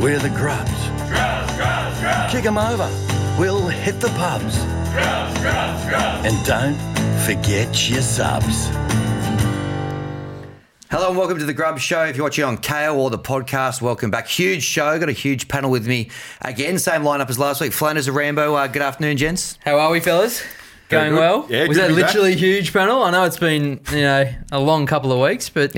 We're the Grubs. Grubs, Grubs, Grubs. Kick 'em over. We'll hit the pubs. Grubs, Grubs, Grubs. And don't forget your subs. Hello and welcome to The Grub Show. If you're watching on KO or the podcast, welcome back. Huge show. Got a huge panel with me again. Same lineup as last week. Flanders and Rambo. Good afternoon, gents. How are we, fellas? Going well? Yeah, was that literally a huge panel? I know it's been, you know, a long couple of weeks, but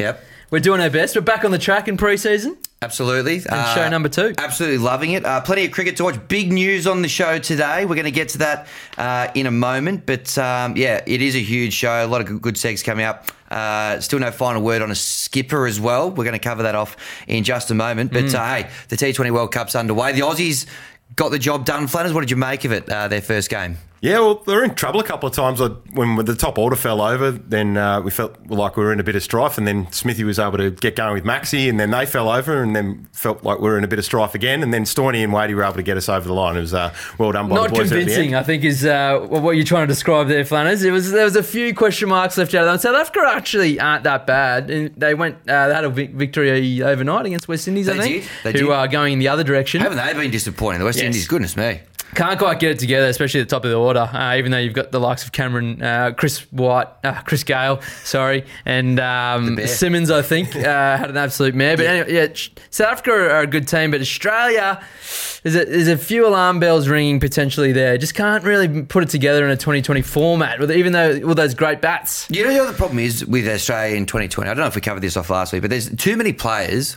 we're doing our best. We're back on the track in pre-season. Absolutely. And show number 2. Absolutely loving it. Plenty of cricket to watch. Big news on the show today. We're going to get to that in a moment. But, yeah, it is a huge show. A lot of good segs coming up. Still no final word on a skipper as well. We're going to cover that off in just a moment. But, hey, the T20 World Cup's underway. The Aussies got the job done. Flanners, what did you make of it, their first game? Yeah, well, they were in trouble a couple of times. When the top order fell over, then we felt like we were in a bit of strife, and then Smithy was able to get going with Maxi, and then they fell over, and then felt like we were in a bit of strife again, and then Storney and Wadey were able to get us over the line. It was well done by the boys. Not convincing, I think, is what you're trying to describe there, Flanners. There was a few question marks left out of them. South Africa actually aren't that bad. And they went. They had a victory overnight against West Indies, I think, who are going in the other direction. Haven't they been disappointing? The West Indies, goodness me. Can't quite get it together, especially at the top of the order, even though you've got the likes of Cameron, Chris Gayle, and Simmons, I think, had an absolute mare. But anyway, South Africa are a good team, but Australia, there's a few alarm bells ringing potentially there. Just can't really put it together in a 2020 format, even though all those great bats. You know, the other problem is with Australia in 2020, I don't know if we covered this off last week, but there's too many players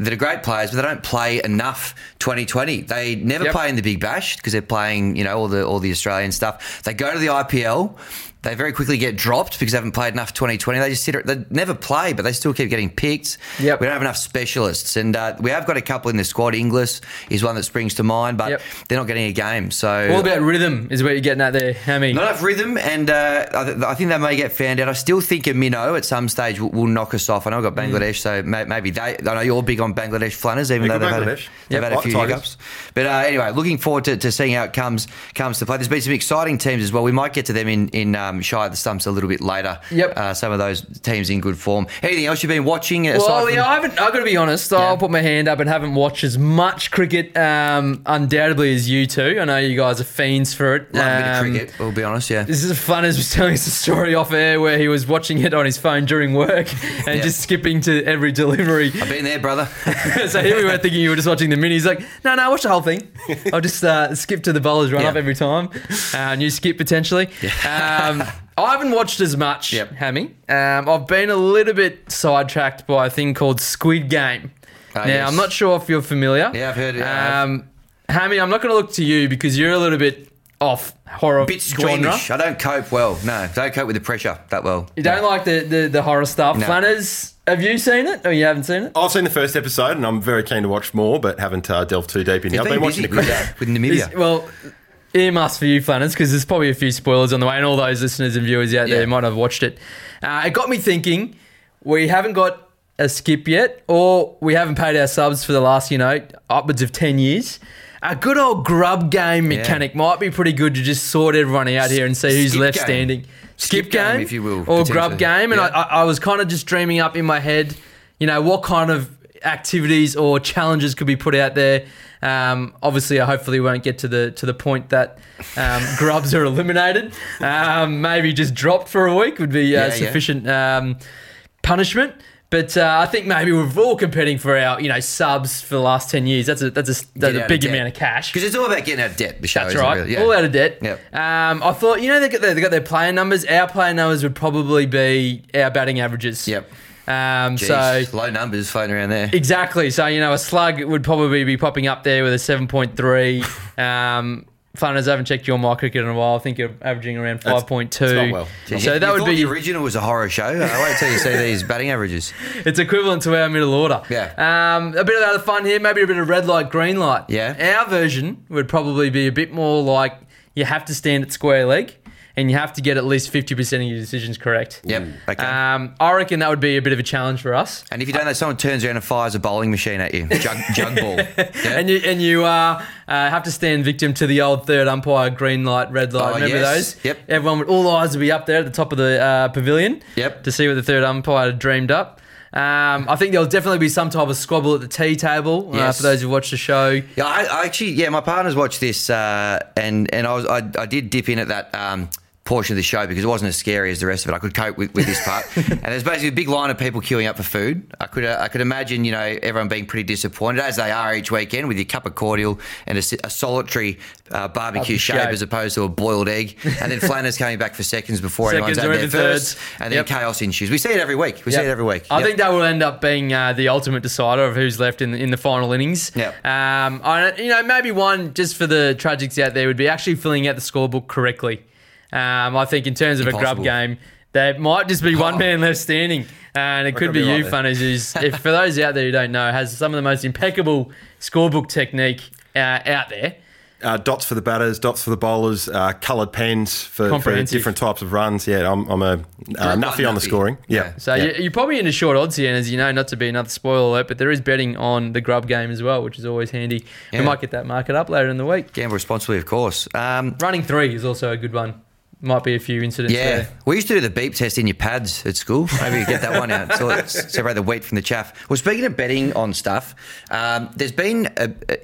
that are great players, but they don't play enough 2020. They never play in the Big Bash because they're playing, you know, all the Australian stuff. They go to the IPL. They very quickly get dropped because they haven't played enough 2020. They just they never play, but they still keep getting picked. Yep. We don't have enough specialists. And we have got a couple in the squad. Inglis is one that springs to mind, but they're not getting a game. So all about rhythm is what you're getting at there, Hammy. Not enough rhythm, and I think they may get found out. I still think a minnow at some stage will knock us off. I know I've got Bangladesh, so maybe they... I know you're big on Bangladesh, Flanners, even though they've had a few hiccups. But anyway, looking forward to seeing how it comes to play. There's been some exciting teams as well. We might get to them in shy of the stumps a little bit later. Yep. Some of those teams in good form. Anything else you've been watching? I've got to be honest. I'll put my hand up and haven't watched as much cricket undoubtedly as you two. I know you guys are fiends for it. Love a bit of cricket, we'll be honest, yeah. This is fun as was telling us a story off air where he was watching it on his phone during work and just skipping to every delivery. I've been there, brother. So here we were thinking you were just watching the minis. Like, no, watch the whole thing. I'll just skip to the bowler's run-up every time. New skip potentially. Yeah. I haven't watched as much, Hammy. I've been a little bit sidetracked by a thing called Squid Game. I'm not sure if you're familiar. Yeah, I've heard it. Hammy, I'm not going to look to you because you're a little bit off horror genre. I don't cope well. No, don't cope with the pressure that well. You don't like the horror stuff. No. Flanners, have you seen it or you haven't seen it? I've seen the first episode and I'm very keen to watch more but haven't delved too deep in it. I've been watching it with Namibia. Earmuffs for you, Flanners, because there's probably a few spoilers on the way and all those listeners and viewers out there might have watched it. It got me thinking, we haven't got a skip yet or we haven't paid our subs for the last, upwards of 10 years. A good old grub game mechanic might be pretty good to just sort everyone out here and see who's left standing. Skip game, if you will. Or grub game. And I was kind of just dreaming up in my head, what kind of activities or challenges could be put out there. Obviously, I hopefully won't get to the point that grubs are eliminated. Maybe just dropped for a week would be sufficient punishment. But I think maybe we're all competing for our, subs for the last 10 years. That's a big amount of cash because it's all about getting out of debt. The show, that's right, really? All out of debt. Yep. I thought they got their player numbers. Our player numbers would probably be our batting averages. Yep. Jeez, so low numbers floating around there. Exactly. So a slug would probably be popping up there with a 7.3. Funners, I haven't checked your my cricket in a while. I think you're averaging around 5.2. It's not well. Yeah. So that would be the original was a horror show. I wait till you see these batting averages. It's equivalent to our middle order. Yeah. A bit of other fun here. Maybe a bit of red light, green light. Yeah. Our version would probably be a bit more like you have to stand at square leg. And you have to get at least 50% of your decisions correct. Yep. Okay. I reckon that would be a bit of a challenge for us. And if you don't know, someone turns around and fires a bowling machine at you, jug ball. Yeah. And you have to stand victim to the old third umpire, green light, red light. Remember those? Yep. All eyes would be up there at the top of the pavilion. Yep. To see what the third umpire had dreamed up. I think there'll definitely be some type of squabble at the tea table for those who watch the show. Yeah, I actually, my partner's watched this and I did dip in at that portion of the show because it wasn't as scary as the rest of it. I could cope with this part. And there's basically a big line of people queuing up for food. I could imagine, everyone being pretty disappointed, as they are each weekend, with your cup of cordial and a solitary barbecue shape as opposed to a boiled egg. And then Flanners coming back for seconds before anyone's had their first. And then chaos ensues. We see it every week. I think that will end up being the ultimate decider of who's left in the final innings. Yep. Maybe one, just for the tragics out there, would be actually filling out the scorebook correctly. I think in terms of a grub game, there might just be one man left standing. And it could be you, Funners, who's, if, for those out there who don't know, has some of the most impeccable scorebook technique out there. Dots for the batters, dots for the bowlers, coloured pens for different types of runs. Yeah, I'm a nuffy on the scoring. Yeah. So you're probably in a short odds here, and as you know, not to be another spoiler alert, but there is betting on the grub game as well, which is always handy. Yeah. We might get that market up later in the week. Gamble responsibly, of course. Running three is also a good one. Might be a few incidents there. We used to do the beep test in your pads at school. Maybe you get that one out. So let's separate the wheat from the chaff. Well, speaking of betting on stuff, there's been,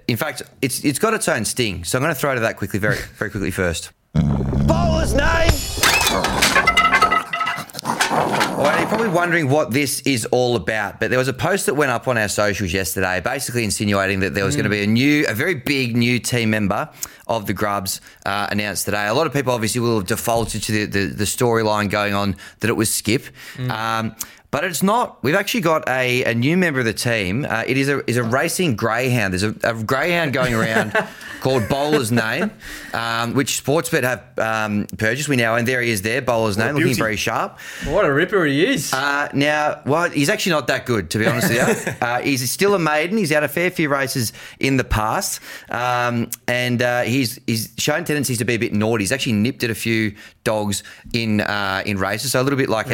in fact, it's got its own sting. So I'm going to throw to that quickly, very, very quickly first. Bowler's name! All right, you're probably wondering what this is all about, but there was a post that went up on our socials yesterday basically insinuating that there was going to be a very big new team member of the Grubs announced today. A lot of people obviously will have defaulted to the storyline going on that it was Skip. But it's not. We've actually got a new member of the team. It is a racing greyhound. There's a greyhound going around called Bowler's Name, which Sportsbet have purchased. We now, and there he is there, Bowler's Name, looking very sharp. What a ripper he is. He's actually not that good, to be honest with you. He's still a maiden. He's had a fair few races in the past. And he's shown tendencies to be a bit naughty. He's actually nipped at a few dogs in races. So a little bit like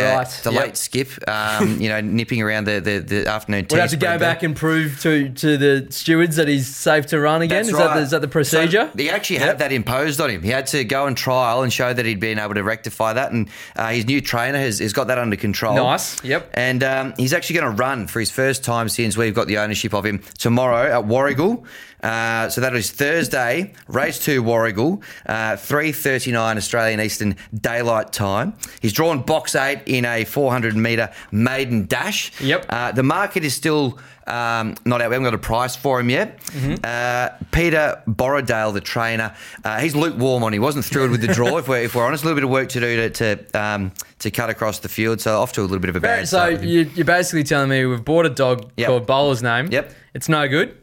late Skip. Nipping around the afternoon tea. We'll have to go back and prove to the stewards that he's safe to run again. Is that the procedure? So he actually had that imposed on him. He had to go and trial and show that he'd been able to rectify that. And his new trainer has got that under control. Nice. Yep. And he's actually going to run for his first time since we've got the ownership of him tomorrow at Warragul. So that is Thursday, race 2 Warragul, 3:39 Australian Eastern Daylight Time. He's drawn box 8 in a 400-metre maiden dash. Yep. The market is still not out. We haven't got a price for him yet. Mm-hmm. Peter Borrodale, the trainer, he's lukewarm on him. He wasn't thrilled with the draw, if we're honest. A little bit of work to do to cut across the field. So off to a little bit of a bad start. So you're basically telling me we've bought a dog called Bowler's Name. Yep. It's no good.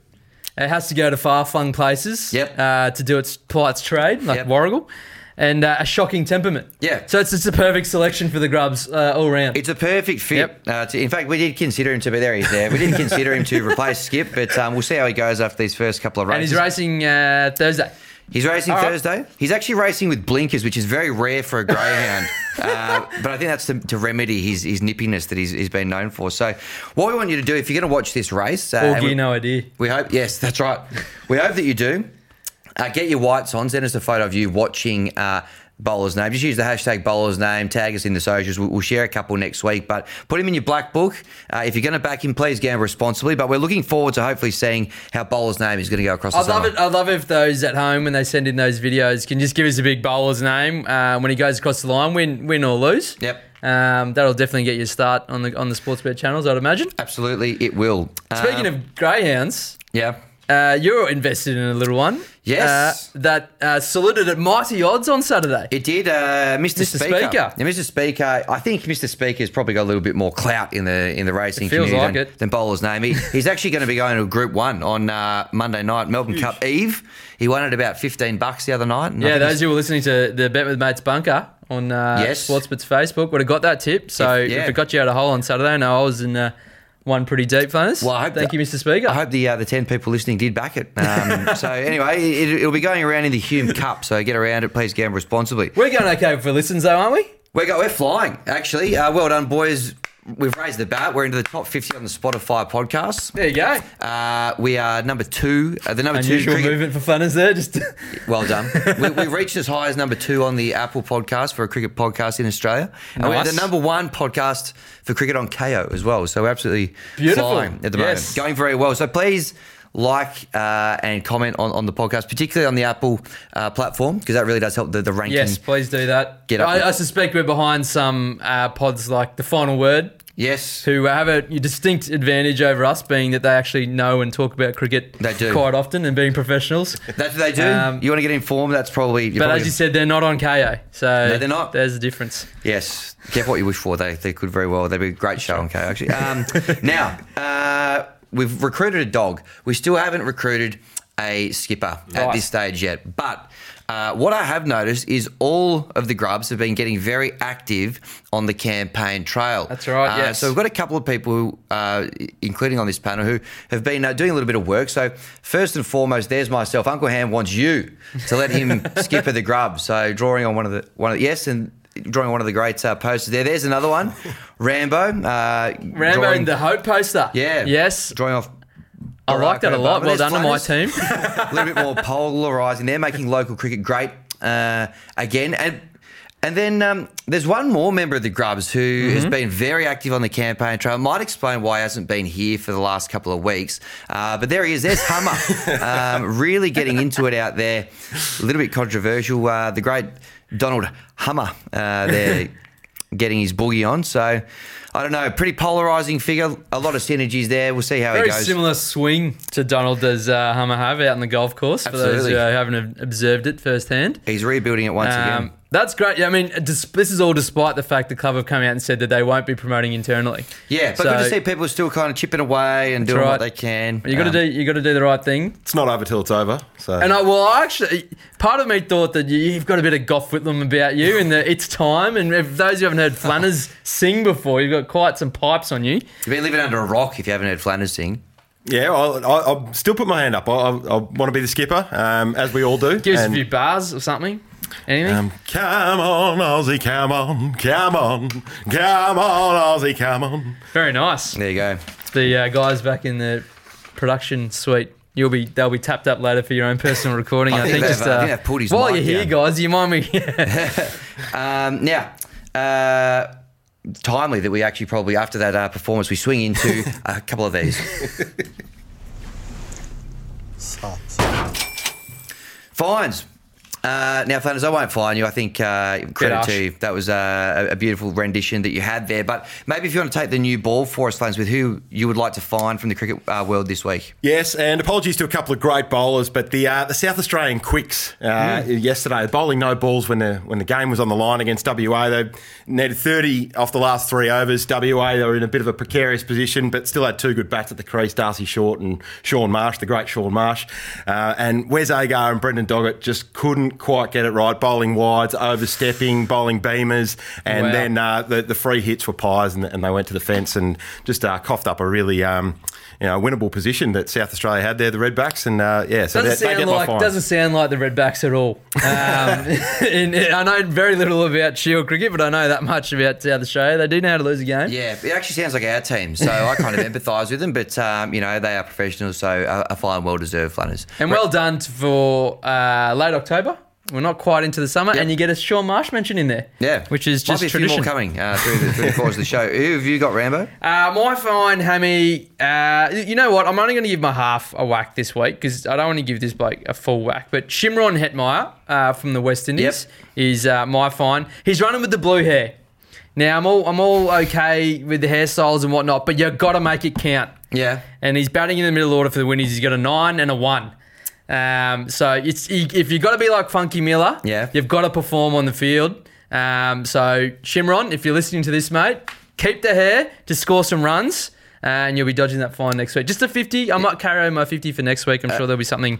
It has to go to far-flung places to do its plights trade, like Warragul, and a shocking temperament. Yeah. So it's just a perfect selection for the Grubs all round. It's a perfect fit. Yep. In fact, we did consider him to be there. He's there. We didn't consider him to replace Skip, but we'll see how he goes after these first couple of races. And he's racing Thursday. He's racing Thursday. He's actually racing with blinkers, which is very rare for a greyhound. But I think that's to remedy his nippiness that he's been known for. So what we want you to do, if you're going to watch this race... no idea. We hope... Yes, that's right. We hope that you do. Get your whites on. Send us a photo of you watching... Bowler's Name. Just use the hashtag Bowler's Name. Tag us in the socials. We'll share a couple next week. But put him in your black book. If you're going to back him, please gamble responsibly. But we're looking forward to hopefully seeing how Bowler's Name is going to go across the summer. I love if those at home, when they send in those videos, can just give us a big Bowler's Name when he goes across the line, win or lose. Yep. That'll definitely get you a start on the Sportsbet channels, I'd imagine. Absolutely, it will. Speaking of greyhounds. Yeah. You're invested in a little one. Yes. That saluted at mighty odds on Saturday. It did. Mr. Speaker. Yeah, Mr. Speaker, I think Mr. Speaker's probably got a little bit more clout in the racing community than Bowler's Name. He's actually going to be going to Group 1 on Monday night, Melbourne Cup Eve. He won at about $15 the other night. Yeah, those who were listening to the Bet With Mates bunker on Sportsbet's Facebook would have got that tip. So if it got you out of hole on Saturday, I know I was in... One pretty deep, Funners. Well, thank you, Mr. Speaker. I hope the 10 people listening did back it. So anyway, it'll be going around in the Hume Cup, so get around it. Please gamble responsibly. We're going okay for listens, though, aren't we? We're flying, actually. Well done, boys. We've raised the bat. We're into the top 50 on the Spotify podcast. There you go. We are number two. The number unusual two cricket movement for funners there. Just well done. we reached as high as number two on the Apple podcast for a cricket podcast in Australia. Nice. And we're the number one podcast for cricket on KO as well. So we're absolutely beautiful. Flying at the moment. Going very well. So please like and comment on the podcast, particularly on the Apple platform, because that really does help the ranking. Yes, please do that. Get up. I suspect we're behind some pods like The Final Word. Yes. Who have a distinct advantage over us, being that they actually know and talk about cricket quite often and being professionals. That's what they do. You want to get informed, that's probably... But probably as you said, they're not on KO. So no, they're not. There's a difference. Yes. Get what you wish for. They could very well. They'd be a great show on KO, actually. Now, we've recruited a dog. We still haven't recruited a skipper at this stage yet. But what I have noticed is all of the grubs have been getting very active on the campaign trail. That's right, yes. So we've got a couple of people, who, including on this panel, who have been doing a little bit of work. So first and foremost, there's myself. Uncle Ham wants you to let him skipper the grub. So drawing on one of the great posters there. There's another one, Rambo. Rambo, the Hope poster. Yeah. Yes. Drawing off. I like that a lot. Well done to my team. A little bit more polarising there, making local cricket great again. And then there's one more member of the Grubs who has been very active on the campaign trail. Might explain why he hasn't been here for the last couple of weeks. But there he is. There's Hummer. Really getting into it out there. A little bit controversial. The great Donald Hummer there getting his boogie on. So, I don't know, pretty polarising figure. A lot of synergies there. We'll see how it goes. Very similar swing to Donald does Hummer have out on the golf course. Absolutely. For those who haven't observed it firsthand. He's rebuilding it once again. That's great. Yeah, I mean, this is all despite the fact the club have come out and said that they won't be promoting internally. Yeah, but good to see people still kind of chipping away and doing what they can. You got to do the right thing. It's not over till it's over. So, and I actually, part of me thought that you've got a bit of Gough Whitlam about you, and that it's time. And if those who haven't heard Flanners sing before, you've got quite some pipes on you. You've been living under a rock if you haven't heard Flanners sing. Yeah, I'll still put my hand up. I want to be the skipper, as we all do. Give us a few bars or something. Anything? Come on, Aussie, come on, come on, come on, Aussie, come on. Very nice. There you go. The guys back in the production suite, they'll be tapped up later for your own personal recording. I think pulled his mic down. While you're here, guys, do you mind me? Now, timely that we actually probably after that performance we swing into a couple of these. Fines. Now, Flanners, I won't fine you. I think credit to you. That was a beautiful rendition that you had there. But maybe if you want to take the new ball for us, Flanners, with who you would like to fine from the cricket world this week. Yes, and apologies to a couple of great bowlers, but the South Australian quicks yesterday, bowling no balls when the game was on the line against WA. They needed 30 off the last three overs. WA, they were in a bit of a precarious position, but still had two good bats at the crease, Darcy Short and Sean Marsh, the great Sean Marsh. And Wes Agar and Brendan Doggett just couldn't quite get it right, bowling wides, overstepping, bowling beamers, and then the free hits were pies, and they went to the fence and just coughed up a really winnable position that South Australia had there, the Redbacks, and so they get my fine. Doesn't sound like the Redbacks at all. I know very little about Shield cricket, but I know that much about South Australia. They do know how to lose a game. Yeah, it actually sounds like our team, so I kind of empathise with them, but they are professionals, so a fine, well-deserved, Flanners. And well done for late October. We're not quite into the summer, and you get a Sean Marsh mention in there. Yeah. Which is just tradition. Might be a few more coming through the course of the show. Who have you got, Rambo? My fine, Hammy. You know what? I'm only going to give my half a whack this week because I don't want to give this bloke a full whack. But Shimron Hetmeyer from the West Indies is my fine. He's running with the blue hair. Now, I'm all okay with the hairstyles and whatnot, but you've got to make it count. Yeah. And he's batting in the middle order for the Windies. He's got a 9 and a 1. So if you've got to be like Funky Miller, you've got to perform on the field. So Shimron, if you're listening to this, mate, keep the hair to score some runs. and you'll be dodging that fine next week. Just a 50. I might carry my 50 for next week. I'm sure there'll be something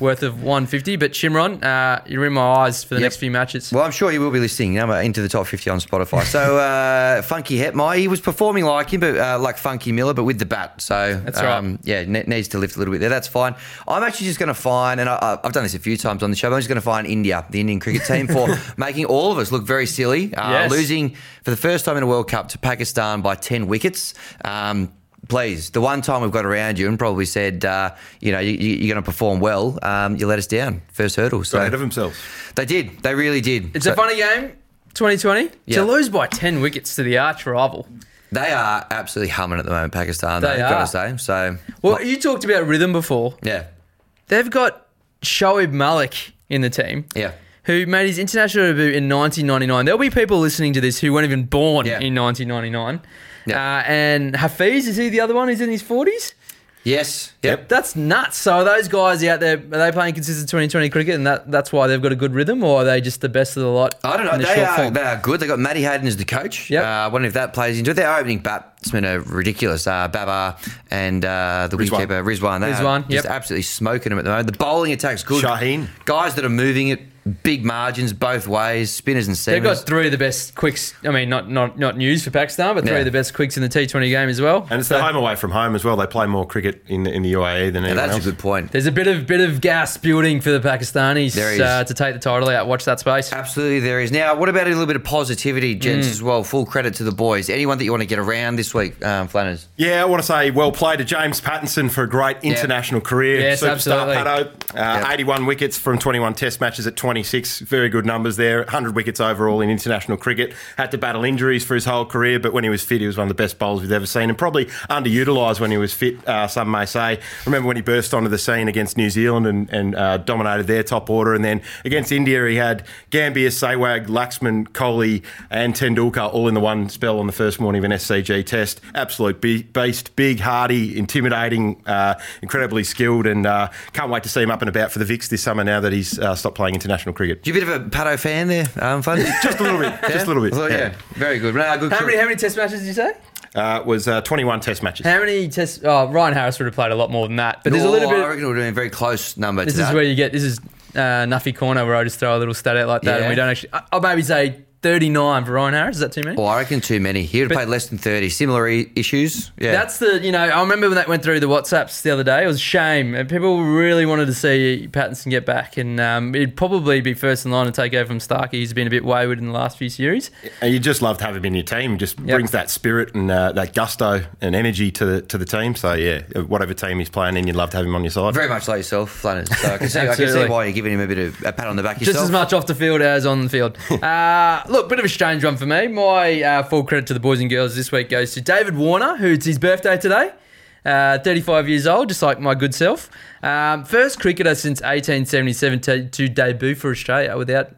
worth of 150. But Shimron, you're in my eyes for the next few matches. Well, I'm sure he will be listening into the top 50 on Spotify. So Funky Hetmeyer, he was performing like him, but like Funky Miller, but with the bat. So that's right. Yeah, needs to lift a little bit there. That's fine. I'm actually just going to find, and I've done this a few times on the show, but I'm just going to find India, the Indian cricket team, for making all of us look very silly, losing for the first time in a World Cup to Pakistan by 10 wickets. Please, the one time we've got around you and probably said, you're going to perform well, you let us down, first hurdle. So ahead of themselves. They did. They really did. It's a funny game, 2020, to lose by 10 wickets to the arch rival. They are absolutely humming at the moment, Pakistan, they've got to say. So, well, you talked about rhythm before. Yeah. They've got Shoaib Malik in the team. Yeah. Who made his international debut in 1999. There'll be people listening to this who weren't even born in 1999. Yeah. And Hafiz, is he the other one who's in his 40s? Yes. Yep. That's nuts. So are those guys out there, are they playing consistent 2020 cricket and that's why they've got a good rhythm, or are they just the best of the lot? I don't know. They are good. They've got Matty Hayden as the coach. Yep. I wonder if that plays into it. Their opening batsmen are ridiculous. Babar and the wicketkeeper, Rizwan. They are just absolutely smoking them at the moment. The bowling attack's good. Shaheen. Guys that are moving it. Big margins both ways, spinners and seamers. They've got three of the best quicks. I mean, not news for Pakistan, but three of the best quicks in the T20 game as well. And it's the home away from home as well. They play more cricket in the UAE than anyone else. That's a good point. There's a bit of gas building for the Pakistanis to take the title out. Watch that space. Absolutely, there is. Now, what about a little bit of positivity, gents, as well? Full credit to the boys. Anyone that you want to get around this week, Flanners? Yeah, I want to say well played to James Pattinson for a great international career. Yes, absolutely. Superstar Pato, 81 wickets from 21 test matches at 26, very good numbers there. 100 wickets overall in international cricket. Had to battle injuries for his whole career, but when he was fit, he was one of the best bowlers we've ever seen, and probably underutilised when he was fit, some may say. Remember when he burst onto the scene against New Zealand and dominated their top order, and then against India, he had Gambier, Sehwag, Laxman, Kohli and Tendulkar all in the one spell on the first morning of an SCG test. Absolute beast, big, hardy, intimidating, incredibly skilled, and can't wait to see him up and about for the Vicks this summer now that he's stopped playing international cricket. You a bit of a Pato fan there, Funny? Just a little bit. Yeah? Just a little bit. Well, yeah, very good. How many test matches did you say? It was 21 test matches. How many tests? Oh, Ryan Harris would have played a lot more than that. But there's a little bit. I reckon it would have been a very close number. This is Nuffy Corner where I just throw a little stat out like that, and we don't actually. I'll maybe say 39 for Ryan Harris. Is that too many? Well, I reckon too many. He would have played less than 30. Similar issues. Yeah. That's the, I remember when that went through the WhatsApps the other day. It was a shame. And people really wanted to see Pattinson get back. And he'd probably be first in line to take over from Starkey. He's been a bit wayward in the last few series. And you just love to have him in your team. He just brings that spirit and that gusto and energy to the team. So, yeah, whatever team he's playing in, you'd love to have him on your side. Very much like yourself, Flanners. So I can see why you're giving him a bit of a pat on the back yourself. Just as much off the field as on the field. Look, bit of a strange one for me. My full credit to the boys and girls this week goes to David Warner, who's his birthday today, 35 years old, just like my good self. First cricketer since 1877 to debut for Australia without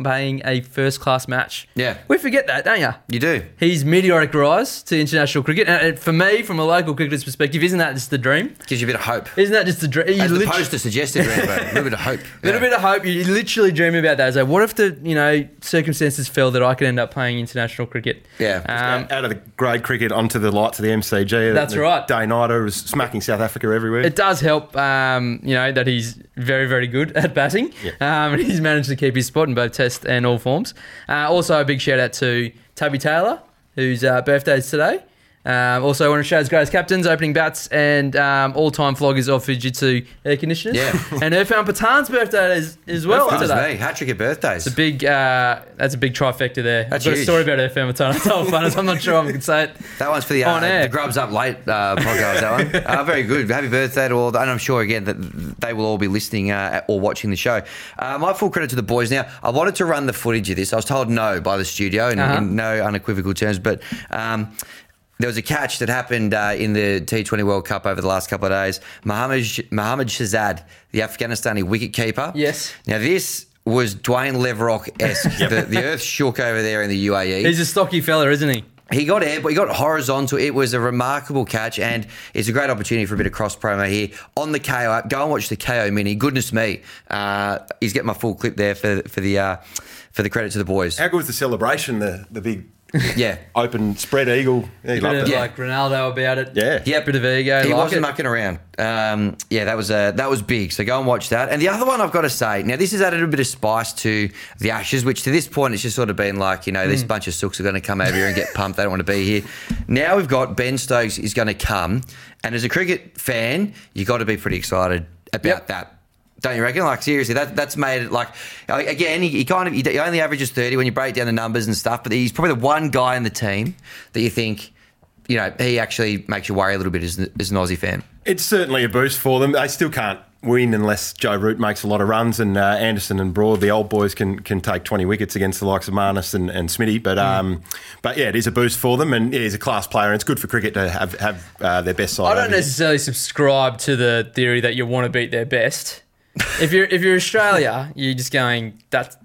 playing a first-class match. Yeah. We forget that, don't you? You do. His meteoric rise to international cricket. And for me, from a local cricketer's perspective, isn't that just the dream? Gives you a bit of hope. Isn't that just the dream? As the poster suggested, a little bit of hope. A little bit of hope. You literally dream about that. It's like, what if the, circumstances fell that I could end up playing international cricket? Yeah. Out of the grade cricket onto the lights of the MCG. That's right. Day-nighter was smacking South Africa everywhere. It does help, that he's very, very good at batting. Yeah. And he's managed to keep his spot in both tests and all forms. Also, a big shout out to Tubby Taylor, whose birthday is today. Also, one of Shad's greatest captains, opening bats, and all-time floggers of Fujitsu air conditioners. Yeah. And Irfan Pathan's birthday is well today. That's me. Hat-trick of birthdays. It's a big, that's a big trifecta there. That's I've got a story about Irfan Pathan. I told Funners. I'm not sure I can say it. That one's for the on air. The Grubs Up Late podcast, that one. Very good. Happy birthday to all. And I'm sure, again, that they will all be listening or watching the show. My full credit to the boys. Now, I wanted to run the footage of this. I was told no by the studio in no unequivocal terms, but... there was a catch that happened in the T20 World Cup over the last couple of days. Mohammad Shahzad, the Afghanistani wicketkeeper. Yes. Now, this was Dwayne Leverock-esque. The earth shook over there in the UAE. He's a stocky fella, isn't he? He got air, but he got horizontal. It was a remarkable catch, and it's a great opportunity for a bit of cross-promo here on the KO app. Go and watch the KO mini. Goodness me. He's getting my full clip there for the credit to the boys. How good was the celebration, the big... Yeah. Open spread eagle. Yeah, he loved it. Like Ronaldo about it. Yeah. Yep. Bit of ego. He wasn't mucking around. Yeah, that was big. So go and watch that. And the other one I've got to say, now this has added a bit of spice to the Ashes, which to this point it's just sort of been like, you know, this bunch of sooks are going to come over here and get pumped. They don't want to be here. Now we've got Ben Stokes is going to come. And as a cricket fan, you've got to be pretty excited about that. Don't you reckon? Like, seriously, that's made it like, again, he only averages 30 when you break down the numbers and stuff, but he's probably the one guy in the team that you think, you know, he actually makes you worry a little bit as an Aussie fan. It's certainly a boost for them. They still can't win unless Joe Root makes a lot of runs and Anderson and Broad, the old boys, can take 20 wickets against the likes of Marnus and Smitty. But, but yeah, it is a boost for them and he's a class player and it's good for cricket to have their best side. I don't necessarily subscribe to the theory that you want to beat their best. If you're Australia, you're just going, that's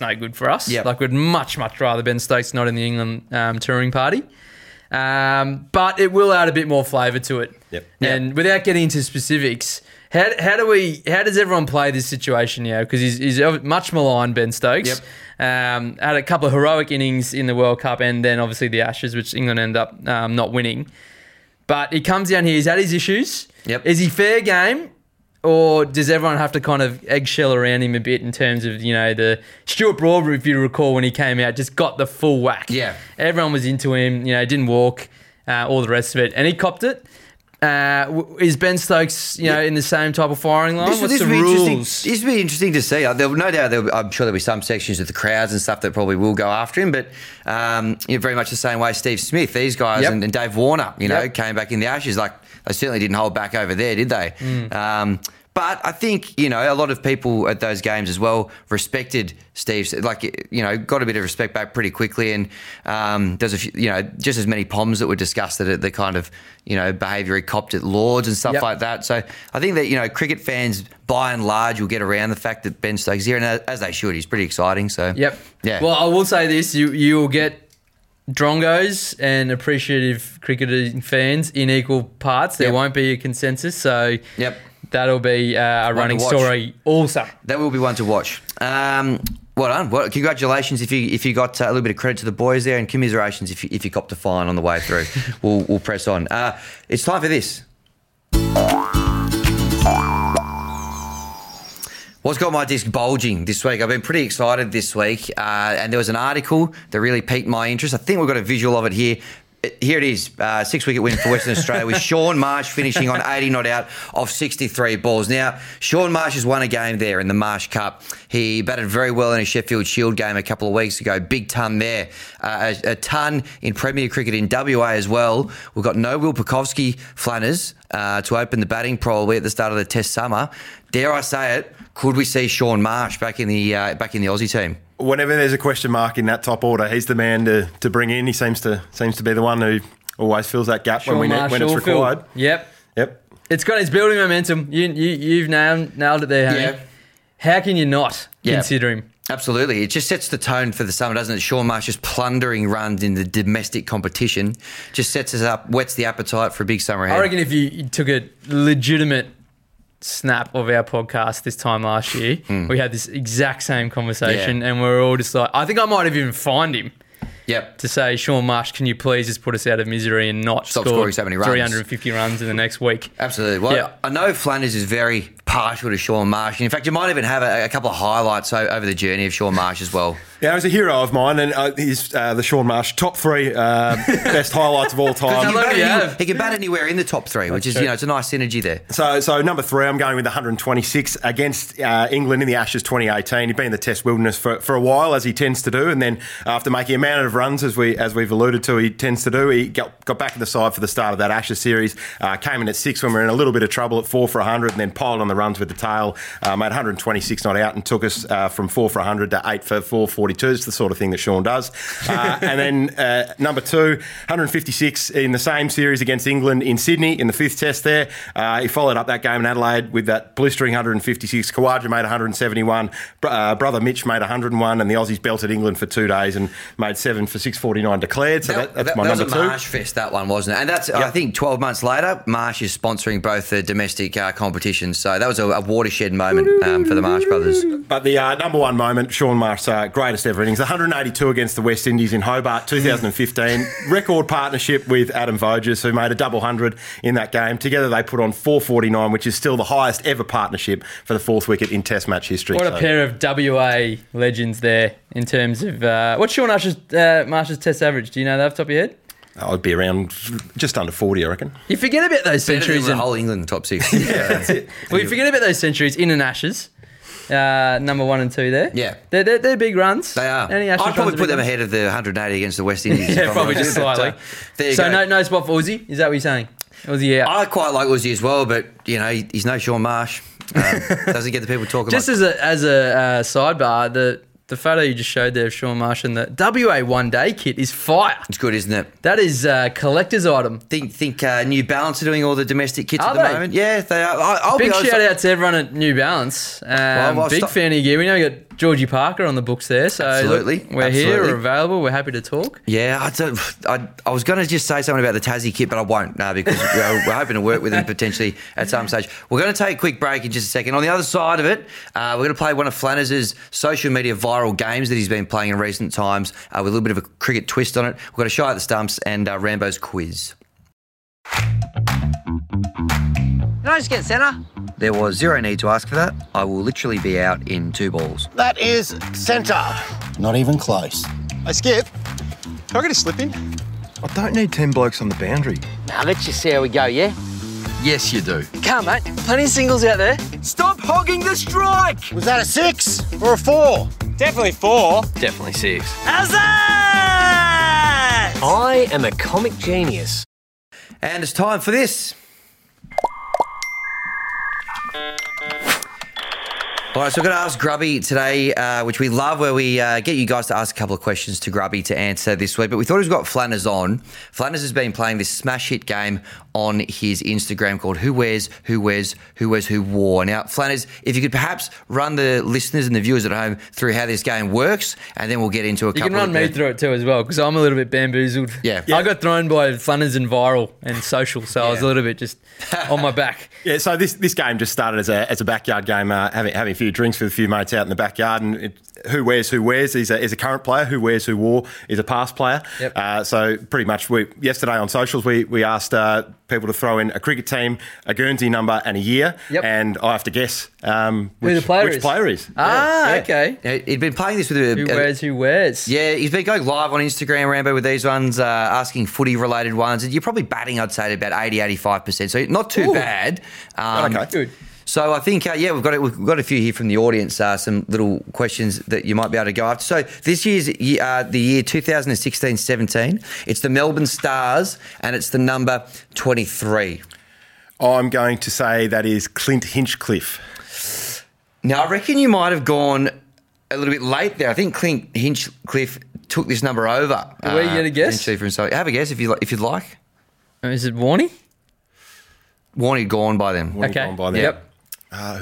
no good for us. Yep. Like, we'd much rather Ben Stokes not in the England touring party. But it will add a bit more flavour to it. Yep. And without getting into specifics, how does everyone play this situation now? Because he's much maligned, Ben Stokes. Yep. Had a couple of heroic innings in the World Cup and then obviously the Ashes, which England end up not winning. But he comes down here, he's had his issues. Yep. Is he fair game? Or does everyone have to kind of eggshell around him a bit in terms of, you know, the Stuart Broad, if you recall, when he came out, just got the full whack. Yeah. Everyone was into him, you know, didn't walk, all the rest of it. And he copped it. Is Ben Stokes, you know, in the same type of firing line? What's the rules? This would be interesting to see. I'm sure there'll be some sections of the crowds and stuff that probably will go after him, but you know, very much the same way Steve Smith, these guys, and Dave Warner, you know, came back in the Ashes. Like, they certainly didn't hold back over there, did they? Mm. But I think, you know, a lot of people at those games as well respected Steve, like, you know, got a bit of respect back pretty quickly. And there's a few, you know, just as many POMs that were discussed that the kind of, you know, behaviour he copped at Lords and stuff like that. So I think that, you know, cricket fans by and large will get around the fact that Ben Stokes is here, and as they should, he's pretty exciting. So, yeah. Well, I will say this, you will get drongos and appreciative cricketing fans in equal parts. There won't be a consensus. So, that'll be a running story also. That will be one to watch. Well done. Well, congratulations if you got a little bit of credit to the boys there, and commiserations if you copped a fine on the way through. We'll press on. It's time for this. What's got my disc bulging this week? I've been pretty excited this week, and there was an article that really piqued my interest. I think we've got a visual of it here. Here it is, 6-wicket win for Western Australia with Sean Marsh finishing on 80 not out off 63 balls. Now, Sean Marsh has won a game there in the Marsh Cup. He batted very well in a Sheffield Shield game a couple of weeks ago. Big ton there. A ton in Premier Cricket in WA as well. We've got no Will Pukowski flanners to open the batting probably at the start of the Test summer. Dare I say it, could we see Sean Marsh back in the Aussie team? Whenever there's a question mark in that top order, he's the man to bring in. He seems to be the one who always fills that gap when it's required. Yep. It's got its building momentum. You've nailed it there, Hank. Yeah. How can you not consider him? Absolutely. It just sets the tone for the summer, doesn't it? Sean Marsh just plundering runs in the domestic competition. Just sets us up, whets the appetite for a big summer ahead. I reckon if you took a legitimate snap of our podcast this time last year, we had this exact same conversation and we're all just like, I think I might have even fined him to say, Sean Marsh, can you please just put us out of misery and not scoring so many runs. 350 runs in the next week. Absolutely. Well, I know Flanders is very partial to Sean Marsh. And in fact, you might even have a couple of highlights over the journey of Sean Marsh as well. Yeah, he's a hero of mine, and he's the Sean Marsh top three best highlights of all time. He can bat anywhere in the top three, which is, you know, it's a nice synergy there. So number three, I'm going with 126 against England in the Ashes 2018. He'd been in the Test wilderness for a while, as he tends to do, and then after making a mountain of runs, as we've alluded to, he tends to do. He got back in the side for the start of that Ashes series, came in at six when we were in a little bit of trouble at 4 for 100, and then piled on the runs with the tail, made 126 not out, and took us from 4 for 100 to 8 for 440. It's the sort of thing that Sean does. And then number two, 156 in the same series against England in Sydney in the fifth Test there. He followed up that game in Adelaide with that blistering 156. Khawaja made 171. Brother Mitch made 101. And the Aussies belted England for 2 days and made 7 for 649 declared. So that's my number two. That was a Marsh fest, that one, wasn't it? And that's, I think, 12 months later, Marsh is sponsoring both the domestic competitions. So that was was a watershed moment for the Marsh brothers. But the number one moment, Sean Marsh's greatest ever innings, 182 against the West Indies in Hobart 2015. Record partnership with Adam Voges, who made a double hundred in that game. Together they put on 449, which is still the highest ever partnership for the fourth wicket in Test match history. What a pair of WA legends there in terms of... what's Sean Marsh's Test average? Do you know that off the top of your head? I'd be around just under 40, I reckon. You forget about those centuries in the whole England top six. Yeah, that's it. Well, you forget about those centuries in and Ashes. Number one and two there. Yeah. They're big runs. They are. I'd probably put them ahead of the 180 against the West Indies. Yeah, probably just slightly. So no spot for Aussie? Is that what you're saying? Aussie out. I quite like Aussie as well, but, you know, he's no Sean Marsh. Doesn't get the people talking about it. Just as a sidebar, the photo you just showed there of Sean Marsh and the WA one-day kit is fire. It's good, isn't it? That is a collector's item. Think New Balance are doing all the domestic kits at the moment. Yeah, they are. Big shout-out to everyone at New Balance. Big fan of gear. We know you got Georgie Parker on the books there. So absolutely. Look, we're here. We're available. We're happy to talk. Yeah, I was going to just say something about the Tassie kit, but I won't because we're hoping to work with them potentially at some stage. We're going to take a quick break in just a second. On the other side of it, we're going to play one of Flanners' social media viral games that he's been playing in recent times with a little bit of a cricket twist on it. We've got a shot at the stumps and Rambo's quiz. Can I just get centre? There was zero need to ask for that. I will literally be out in 2 balls. That is centre. Not even close. Hey, Skip, can I get a slip in? I don't need 10 blokes on the boundary. Now, let's just see how we go, yeah? Yes, you do. Come on, mate. Plenty of singles out there. Stop hogging the strike! Was that a 6 or a 4? Definitely 4. Definitely 6. How's that? I am a comic genius. And it's time for this. All right, so we're going to ask Grubby today, which we love, where we get you guys to ask a couple of questions to Grubby to answer this week. But we thought he's got Flanners on. Flanners has been playing this smash hit game on his Instagram called Who Wears Who Wore. Now, Flanners, if you could perhaps run the listeners and the viewers at home through how this game works, and then we'll get into a couple of... You can run me through it too as well, because I'm a little bit bamboozled. Yeah. I got thrown by Flanners and viral and social, so I was a little bit just on my back. Yeah, so this game just started as a backyard game, having few drinks with a few mates out in the backyard, and Who Wears Who Wears is a current player. Who Wears Who Wore is a past player. Yep. So pretty much yesterday on socials we asked people to throw in a cricket team, a Guernsey number and a year, and I have to guess who the player is. Ah, yeah. Okay. Yeah, he'd been playing this with Who Wears Who Wears. Yeah, he's been going live on Instagram, Rambo, with these ones, asking footy-related ones, and you're probably batting, I'd say, at about 80, 85%, so not too bad. Okay, good. So I think, we've got a few here from the audience, some little questions that you might be able to go after. So this year's the year 2016-17. It's the Melbourne Stars, and it's the number 23. I'm going to say that is Clint Hinchcliffe. Now, I reckon you might have gone a little bit late there. I think Clint Hinchcliffe took this number over. Where are you going to guess? Have a guess if you'd like. Is it Warnie? Warnie gone by then. Yep.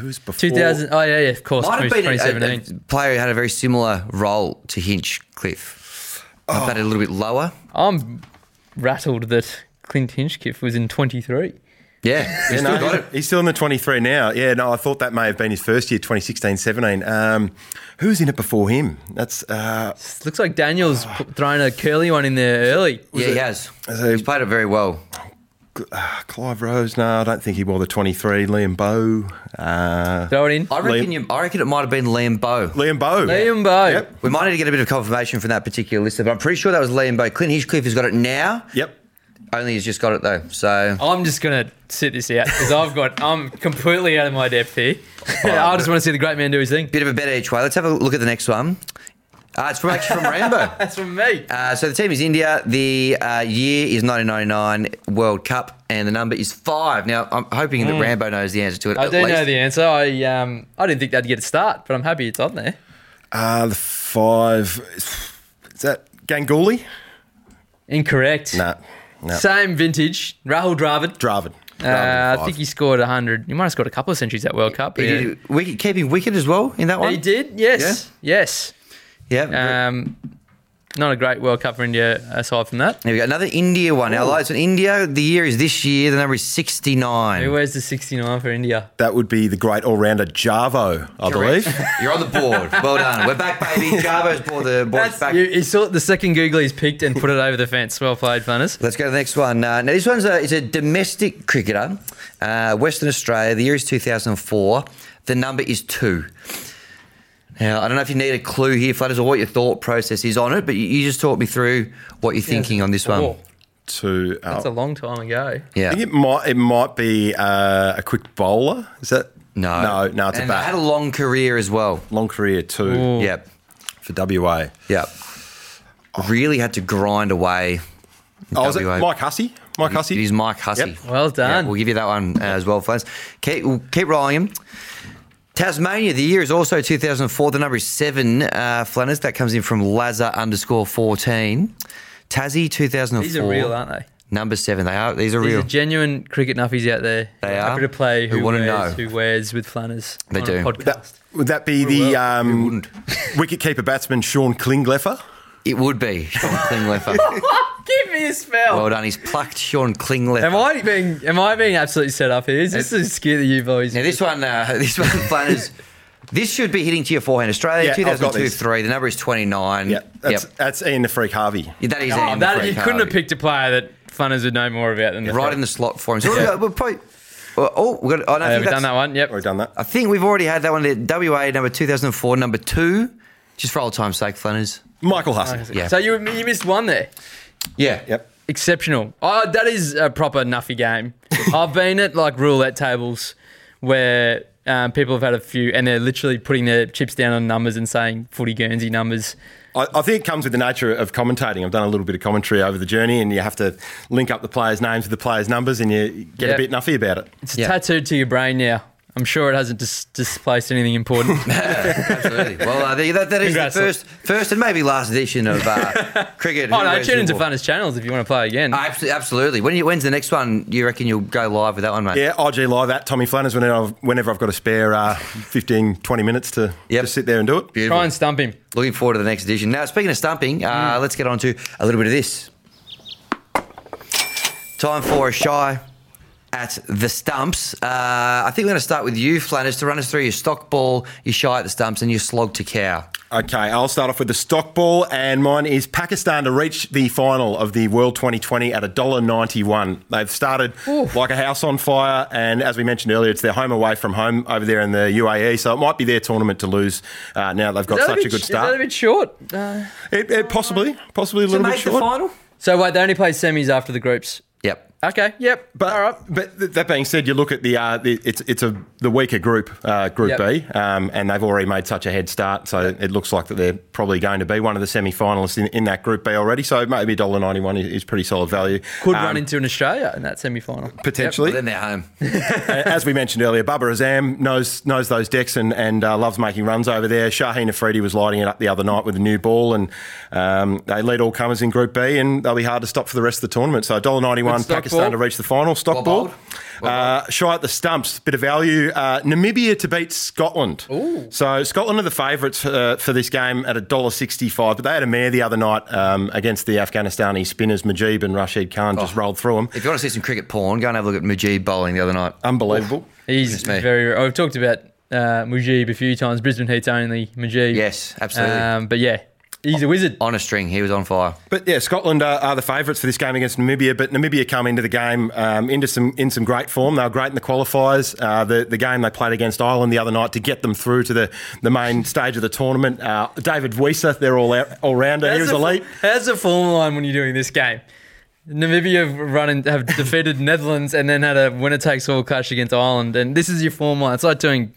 Who's before? 2000. Oh, yeah, of course. Might have been a player who had a very similar role to Hinchcliffe. But a little bit lower. I'm rattled that Clint Hinchcliffe was in 23. Yeah. He's still in the 23 now. Yeah, no, I thought that may have been his first year, 2016-17. Who's in it before him? That's looks like Daniel's thrown a curly one in there early. He has. He's played it very well. Clive Rose, no, I don't think he wore the 23. Liam Bowe. Throw it in. I reckon it might have been Liam Bowe. Liam Bowe. We might need to get a bit of confirmation from that particular listener, but I'm pretty sure that was Liam Bowe. Clint Hinchcliffe has got it now. Yep. Only he's just got it though, so... I'm just going to sit this out because I'm completely out of my depth here. I just want to see the great man do his thing. Bit of a bet each way. Let's have a look at the next one. It's from Rambo. That's from me. So the team is India. The year is 1999 World Cup, and the number is 5. Now, I'm hoping that Rambo knows the answer to it. I do know the answer. I didn't think they'd get a start, but I'm happy it's on there. The 5. Is that Ganguly? Incorrect. No. Same vintage. Rahul Dravid. I think he scored 100. He might have scored a couple of centuries at World Cup. Keeping wicket as well in that one? He did, yes. Yeah. Yes. Yeah. Not a great World Cup for India aside from that. There we go. Another India one. Our lights on India, the year is this year. The number is 69. Who wears the 69 for India? That would be the great all-rounder Jarvo, I believe. You're on the board. Well done. We're back, baby. Jarvo's board. The board's back. You saw the second Google he's picked and put it over the fence. Well played, funners. Let's go to the next one. Now, this one's a domestic cricketer, Western Australia. The year is 2004. The number is 2. Now, I don't know if you need a clue here, Flutters, or what your thought process is on it, but you just talk me through what you're thinking on this one. That's a long time ago. Yeah. I think it might be a quick bowler. Is that? No, it's a bat. And had a long career as well. Long career too. Ooh. Yep. For WA. Yep. Really had to grind away. Oh, is it Mike Hussey? Mike Hussey? It is Mike Hussey. Yep. Well done. Yep, we'll give you that one as well, Flutters. We'll keep rolling him. Tasmania, the year is also 2004. The number is 7, Flanners. That comes in from Lazza_14. Tassie, 2004. These are real, aren't they? Number 7. They are. These are real. These are genuine cricket nuffies out there. They are. Happy to play who wears with Flanners. They do. Would that be the wicketkeeper batsman Sean Klingleffer? It would be Sean Klingleffer. Give me a spell. Well done. He's plucked Sean Klingleffer. Am I being absolutely set up here? Is this a skit that you boys? Now this one, Flanners. This should be hitting to your forehand. Australia, 2002-3. The number is 29. Yeah, that's Ian the Freak Harvey. Yeah, that is Ian the Freak Harvey. You couldn't have picked a player that Flanners would know more about than that. Right in the slot for him. So we'll probably. We've done that one. Yep, we've done that. I think we've already had that one. WA number 2004, number 2. Just for old time's sake, Flanners. Michael Hussey. Yeah. So you missed one there. Yeah. Yep. Exceptional. Oh, that is a proper nuffy game. I've been at like roulette tables where people have had a few and they're literally putting their chips down on numbers and saying footy Guernsey numbers. I think it comes with the nature of commentating. I've done a little bit of commentary over the journey and you have to link up the players' names with the players' numbers and you get a bit nuffy about it. It's tattooed to your brain now. I'm sure it hasn't displaced anything important. Absolutely. Well, that is the first and maybe last edition of cricket. Oh, no, tune into Funners Channels if you want to play again. Absolutely. When's the next one? You reckon you'll go live with that one, mate? Yeah, IG Live at Tommy Flanners whenever I've got a spare 15, 20 minutes to just sit there and do it. Beautiful. Try and stump him. Looking forward to the next edition. Now, speaking of stumping, let's get on to a little bit of this. Time for a shy at the stumps. I think we're going to start with you, Flanners, to run us through your stock ball, your shy at the stumps and your slog to cow. Okay, I'll start off with the stock ball, and mine is Pakistan to reach the final of the World 2020 at $1.91. They've started like a house on fire, and as we mentioned earlier, it's their home away from home over there in the UAE, so it might be their tournament to lose now they've got such a good start. Is that a bit short? It possibly a little bit short. To make the final? So wait, they only play semis after the groups? Yep. Okay. Yep. But all right. But that being said, you look at the weaker group, Group B, and they've already made such a head start. So it looks like that they're probably going to be one of the semi-finalists in that Group B already. So maybe $1.91 is pretty solid value. Could run into an Australia in that semi-final potentially. Yep. Well, then they're home. As we mentioned earlier, Babar Azam knows those decks and loves making runs over there. Shaheen Afridi was lighting it up the other night with a new ball, and they lead all comers in Group B, and they'll be hard to stop for the rest of the tournament. So $1.91. Pakistan to reach the final. Stock ball. Shy at the stumps. Bit of value. Namibia to beat Scotland. Ooh. So Scotland are the favourites for this game at $1.65. But they had a mare the other night against the Afghanistani spinners Mujeeb and Rashid Khan. Just rolled through them. If you want to see some cricket porn, go and have a look at Mujeeb bowling the other night. Unbelievable. He's very. I've talked about Mujeeb a few times. Brisbane Heat's only Mujeeb. Yes, absolutely. But yeah. He's a wizard. On a string. He was on fire. But, yeah, Scotland are the favourites for this game against Namibia, but Namibia come into the game in some great form. They were great in the qualifiers. The game they played against Ireland the other night to get them through to the main stage of the tournament. David Wiesa, they're all-rounder. He was elite. How's the form line when you're doing this game? Namibia have defeated Netherlands and then had a winner-takes-all clash against Ireland, and this is your form line. It's like doing...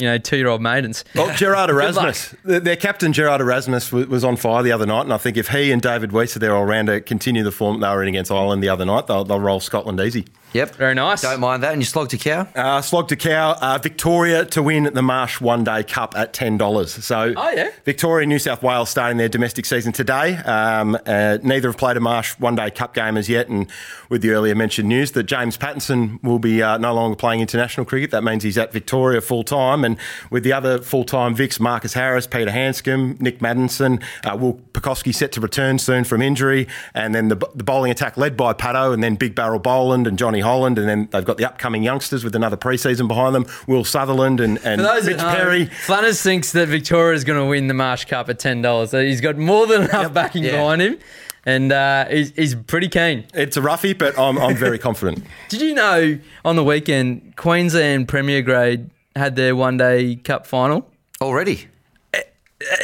2-year-old maidens. Well, Gerard Erasmus, their captain Gerard Erasmus was on fire the other night, and I think if he and David Wiesa, their all-rounder, continue the form they were in against Ireland the other night, they'll roll Scotland easy. Yep. Very nice. Don't mind that. And you slogged a cow? Slogged a cow. Victoria to win the Marsh One Day Cup at $10. So Victoria and New South Wales starting their domestic season today. Neither have played a Marsh One Day Cup game as yet. And with the earlier mentioned news that James Pattinson will be no longer playing international cricket. That means he's at Victoria full-time. And with the other full-time Vicks, Marcus Harris, Peter Hanscom, Nick Maddinson, Will Pekoski set to return soon from injury. And then the bowling attack led by Paddo and then Big Barrel Boland and Johnny Holland, and then they've got the upcoming youngsters with another pre-season behind them, Will Sutherland and Mitch Perry. Flanners thinks that Victoria's going to win the Marsh Cup at $10. So he's got more than enough backing behind him, and he's pretty keen. It's a roughie, but I'm very confident. Did you know on the weekend Queensland Premier Grade had their one-day cup final? Already?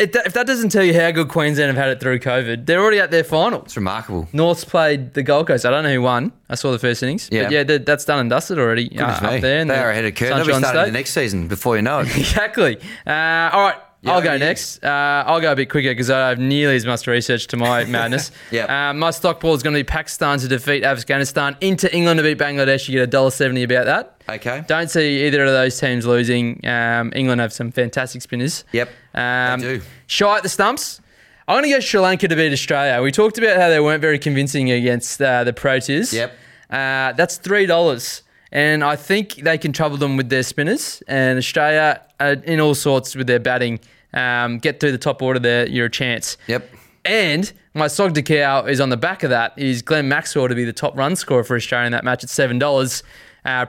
If that doesn't tell you how good Queensland have had it through COVID, they're already at their final. It's remarkable. North's played the Gold Coast. I don't know who won. I saw the first innings. Yeah. But yeah, that's done and dusted already. Up there. They are ahead of curve. They'll be starting the next season before you know it. Exactly. All right. Yeah, I'll go next. I'll go a bit quicker because I have nearly as much research to my madness. My stockball is going to be Pakistan to defeat Afghanistan, into England to beat Bangladesh. You get $1.70 about that. Okay. Don't see either of those teams losing. England have some fantastic spinners. Yep, they do. Shy at the stumps. I'm going to go Sri Lanka to beat Australia. We talked about how they weren't very convincing against the Proteas. Yep. That's $3. And I think they can trouble them with their spinners, and Australia in all sorts with their batting. Get through the top order there, you're a chance. Yep. And my sog to cow is on the back of that, is Glenn Maxwell to be the top run scorer for Australia in that match at $7,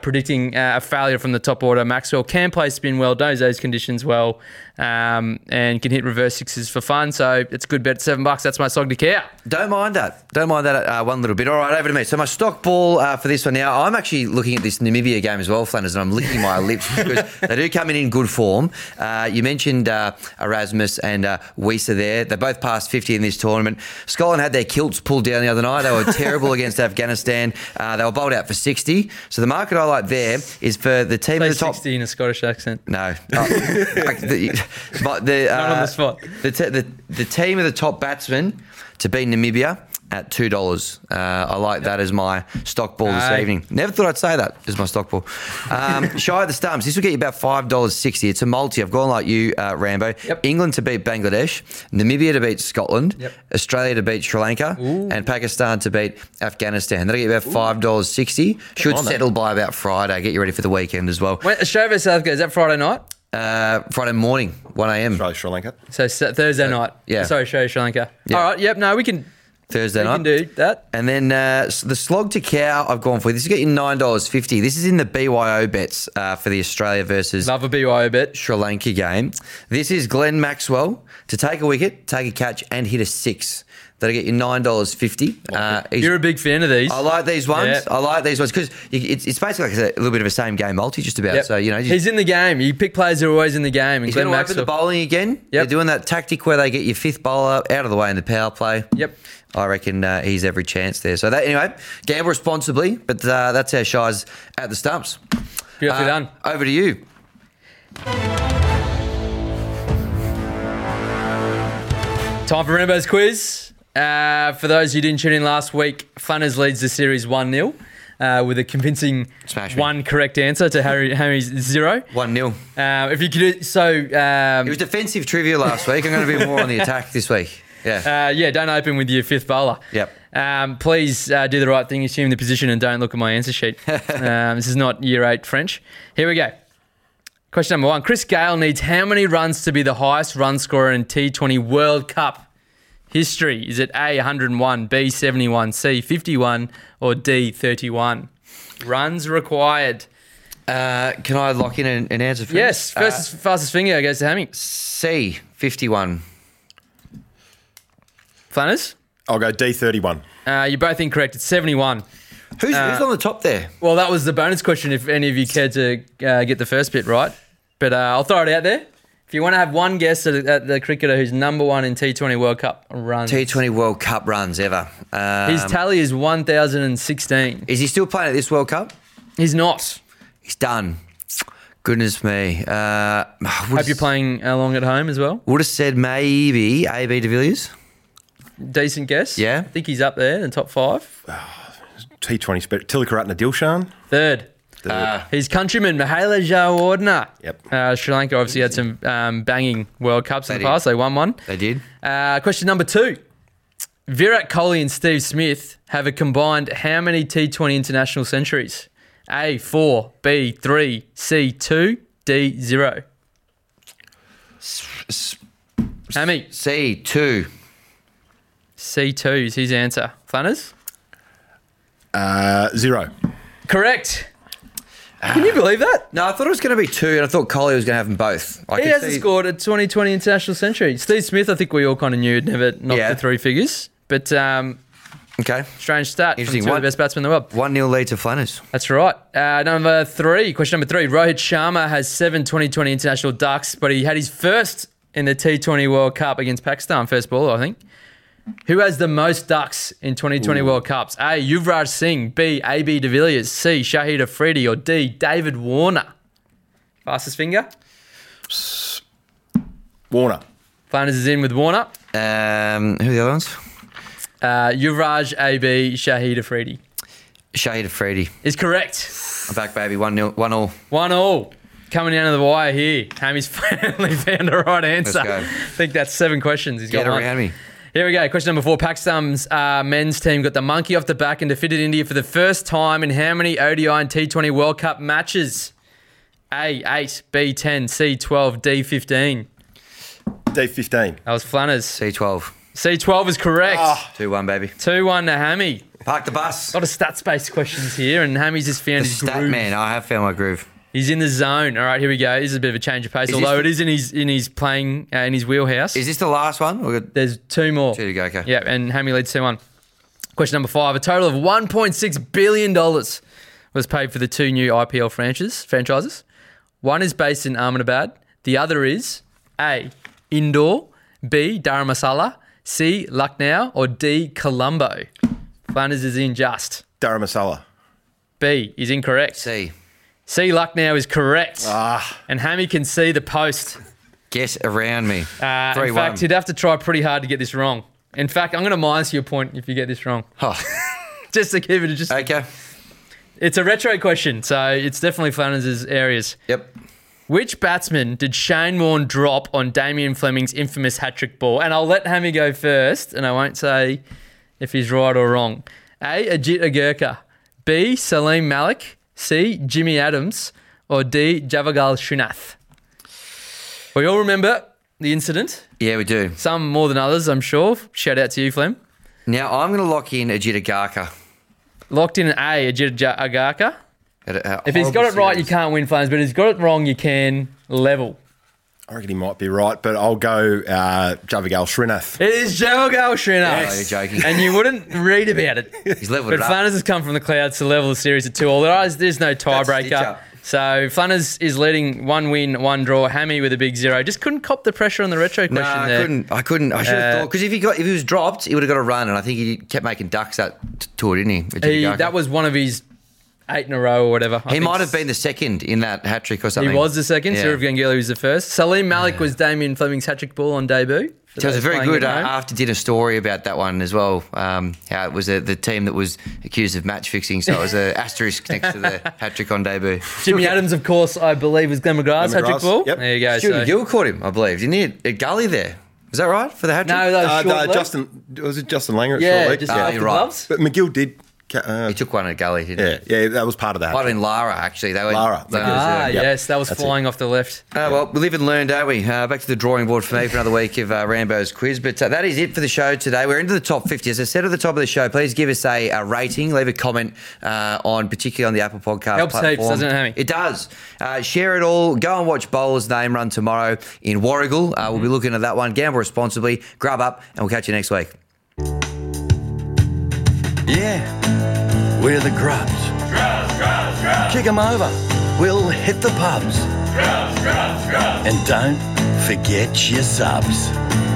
predicting a failure from the top order. Maxwell can play spin well, knows those conditions well, and can hit reverse sixes for fun. So it's a good bet at $7. That's my sog to cow. Don't mind that. Don't mind that one little bit. All right, over to me. So my stock ball for this one now, I'm actually looking at this Namibia game as well, Flanners, and I'm licking my lips because they do come in good form. You mentioned Erasmus and Wiesa there. They both passed 50 in this tournament. Scotland had their kilts pulled down the other night. They were terrible against Afghanistan. They were bowled out for 60. So the market I like there is for the team at the top. 60 in a Scottish accent. No. Not on the spot. The team of the top batsmen to beat Namibia at $2. I like that as my stock ball this evening. Never thought I'd say that as my stock ball. Shy of the stumps. This will get you about $5.60. It's a multi. I've gone like you, Rambo. Yep. England to beat Bangladesh. Namibia to beat Scotland. Yep. Australia to beat Sri Lanka. Ooh. And Pakistan to beat Afghanistan. That'll get you about $5.60. Should settle by about Friday. Get you ready for the weekend as well. Wait, Australia vs. South Africa, is that Friday night? Friday morning, 1 a.m. Australia, Sri Lanka. So Thursday night. Yeah. Sorry, Australia, Sri Lanka. Yeah. All right, yep, no, we can... Thursday night. You can do that. And then the slog to cow I've gone for. This is getting $9.50. This is in the BYO bets for the Australia versus Sri Lanka game. This is Glenn Maxwell to take a wicket, take a catch, and hit a six. That'll get you $9.50. You're a big fan of these. I like these ones. Yep. I like these ones because it's basically like a little bit of a same game multi just about. Yep. So you know he's in the game. You pick players who are always in the game. And he's going to open the bowling again. Yep. They're doing that tactic where they get your fifth bowler out of the way in the power play. Yep. I reckon he's every chance there. So that anyway, gamble responsibly. But that's our Shies at the stumps. Beautifully done. Over to you. Time for Rambo's quiz. For those who didn't tune in last week, Flanners leads the series 1-0 with a convincing one correct answer to Harry's 0. 1-0. If you could do so, it was defensive trivia last week. I'm going to be more on the attack this week. Yeah. Don't open with your fifth bowler. Yep. Please do the right thing, assume the position, and don't look at my answer sheet. This is not year 8 French. Here we go. Question number 1. Chris Gayle needs how many runs to be the highest run scorer in T20 World Cup history? Is it A, 101, B, 71, C, 51, or D, 31? Runs required. Can I lock in an answer for you? Yes. First fastest finger goes to Hammy. C, 51. Flanners? I'll go D31. You're both incorrect. It's 71. Who's on the top there? Well, that was the bonus question if any of you cared to get the first bit right. But I'll throw it out there. If you want to have one guess at the cricketer who's number one in T20 World Cup runs. T20 World Cup runs ever. His tally is 1,016. Is he still playing at this World Cup? He's not. He's done. Goodness me. Hope you're playing along at home as well. Would have said maybe A.B. de Villiers. Decent guess. Yeah. I think he's up there in the top 5. T20 special. Tilakaratna Dilshan. Third. His countryman, Mahela Jayawardena. Yep. Sri Lanka obviously had some banging World Cups in the past. They won one. They did. Question number two. Virat Kohli and Steve Smith have a combined how many T20 international centuries? A, 4, B, 3, C, 2, D, 0. How many? C, 2. C2 is his answer. Funners? 0. Correct. Can you believe that? No, I thought it was going to be 2, and I thought Kohli was going to have them both. He hasn't scored a 2020 international century. Steve Smith, I think we all kind of knew, had never knocked the three figures. But okay, strange start. Interesting. From two of the best batsmen in the world. 1-0 lead to Flanners. That's right. Number three. Question number three. Rohit Sharma has 7 2020 international ducks, but he had his first in the T20 World Cup against Pakistan. First ball, I think. Who has the most ducks in 2020 World Cups? A, Yuvraj Singh. B, A.B. de Villiers. C, Shahid Afridi. Or D, David Warner. Fastest finger? Warner. Flanders is in with Warner. Who are the other ones? Yuvraj, A.B., Shahid Afridi. Shahid Afridi. Is correct. I'm back, baby. 1-0, 1-all. 1-all. Coming down to the wire here. Tammy's finally found the right answer. Let's go. I think that's 7 questions. He's got one. Get around me. Here we go. Question number 4. Pakistan's men's team got the monkey off the back and defeated India for the first time in how many ODI and T20 World Cup matches? A, 8, B, 10, C, 12, D, 15. D, 15. That was Flanners. C, 12. C, 12 is correct. 2-1, baby. 2-1 to Hammy. Park the bus. A lot of stats-based questions here, and Hammy's just found his groove. Man, I have found my groove. He's in the zone. All right, here we go. This is a bit of a change of pace, although it is in his playing, in his wheelhouse. Is this the last one? There's 2 more. 2 to go, okay. Yeah, and Hammy leads 2-1. Question number 5. A total of $1.6 billion was paid for the 2 new IPL franchises. One is based in Ahmedabad. The other is A, Indore, B, Dharamsala, C, Lucknow, or D, Colombo. Flanders is in just. Dharamsala. B is incorrect. C. C, Lucknow is correct. And Hammy can see the post. Get around me. In fact, he'd have to try pretty hard to get this wrong. In fact, I'm going to minus your point if you get this wrong. Just to keep it... Okay. It's a retro question, so it's definitely Flanners' areas. Yep. Which batsman did Shane Warne drop on Damien Fleming's infamous hat-trick ball? And I'll let Hammy go first, and I won't say if he's right or wrong. A, Ajit Agarkar. B, Salim Malik. C, Jimmy Adams, or D, Javagal Srinath. We all remember the incident. Yeah, we do. Some more than others, I'm sure. Shout out to you, Flem. Now, I'm going to lock in Ajit Agarkar. Locked in an A, Ajit Agarkar. If he's got it right, you can't win, Flames, but if he's got it wrong, you can level. I reckon he might be right, but I'll go Javagal Srinath. It is Javagal Srinath. Yes. No, you're joking. And you wouldn't read about it. He's leveled it up. But Flanners has come from the clouds to level the series at 2-all. There's no tiebreaker. So Flanners is leading 1 win, 1 draw. Hammy with a big 0. Just couldn't cop the pressure on the retro question there. I couldn't. I should have thought. Because if he was dropped, he would have got a run. And I think he kept making ducks to it, didn't he? That was one of his... 8 in a row or whatever. He might have been the second in that hat-trick or something. He was the second. Yeah. Surav Ganguly was the first. Salim Malik was Damien Fleming's hat-trick ball on debut. It was a very good after-dinner story about that one as well, how it was the team that was accused of match-fixing, so it was an asterisk next to the hat-trick on debut. Jimmy Adams, of course, I believe, was Glenn McGrath's hat-trick ball. Yep. There you go. Stuart Gill caught him, I believe, didn't he? A gully there. Is that right for the hat-trick? No, that was Justin. Was it Justin Langer at short leg? Yeah, you're right. But McGill did. He took one at a gully, didn't he? Yeah, that was part of that. In Lara, actually. Yes, that was flying off the left. Well, we live and learn, don't we? Back to the drawing board for me for another week of Rambo's quiz. But that is it for the show today. We're into the top 50. As I said at the top of the show, please give us a rating. Leave a comment particularly on the Apple Podcast Helps platform. Helps heaps, doesn't it, Hammy? It does. Share it all. Go and watch Bowler's Name run tomorrow in Warragul. We'll be looking at that one. Gamble responsibly. Grub up, and we'll catch you next week. Yeah, we're the Grubs. Grubs, Grubs, Grubs. Kick 'em over. We'll hit the pubs. Grubs, Grubs, Grubs. And don't forget your subs.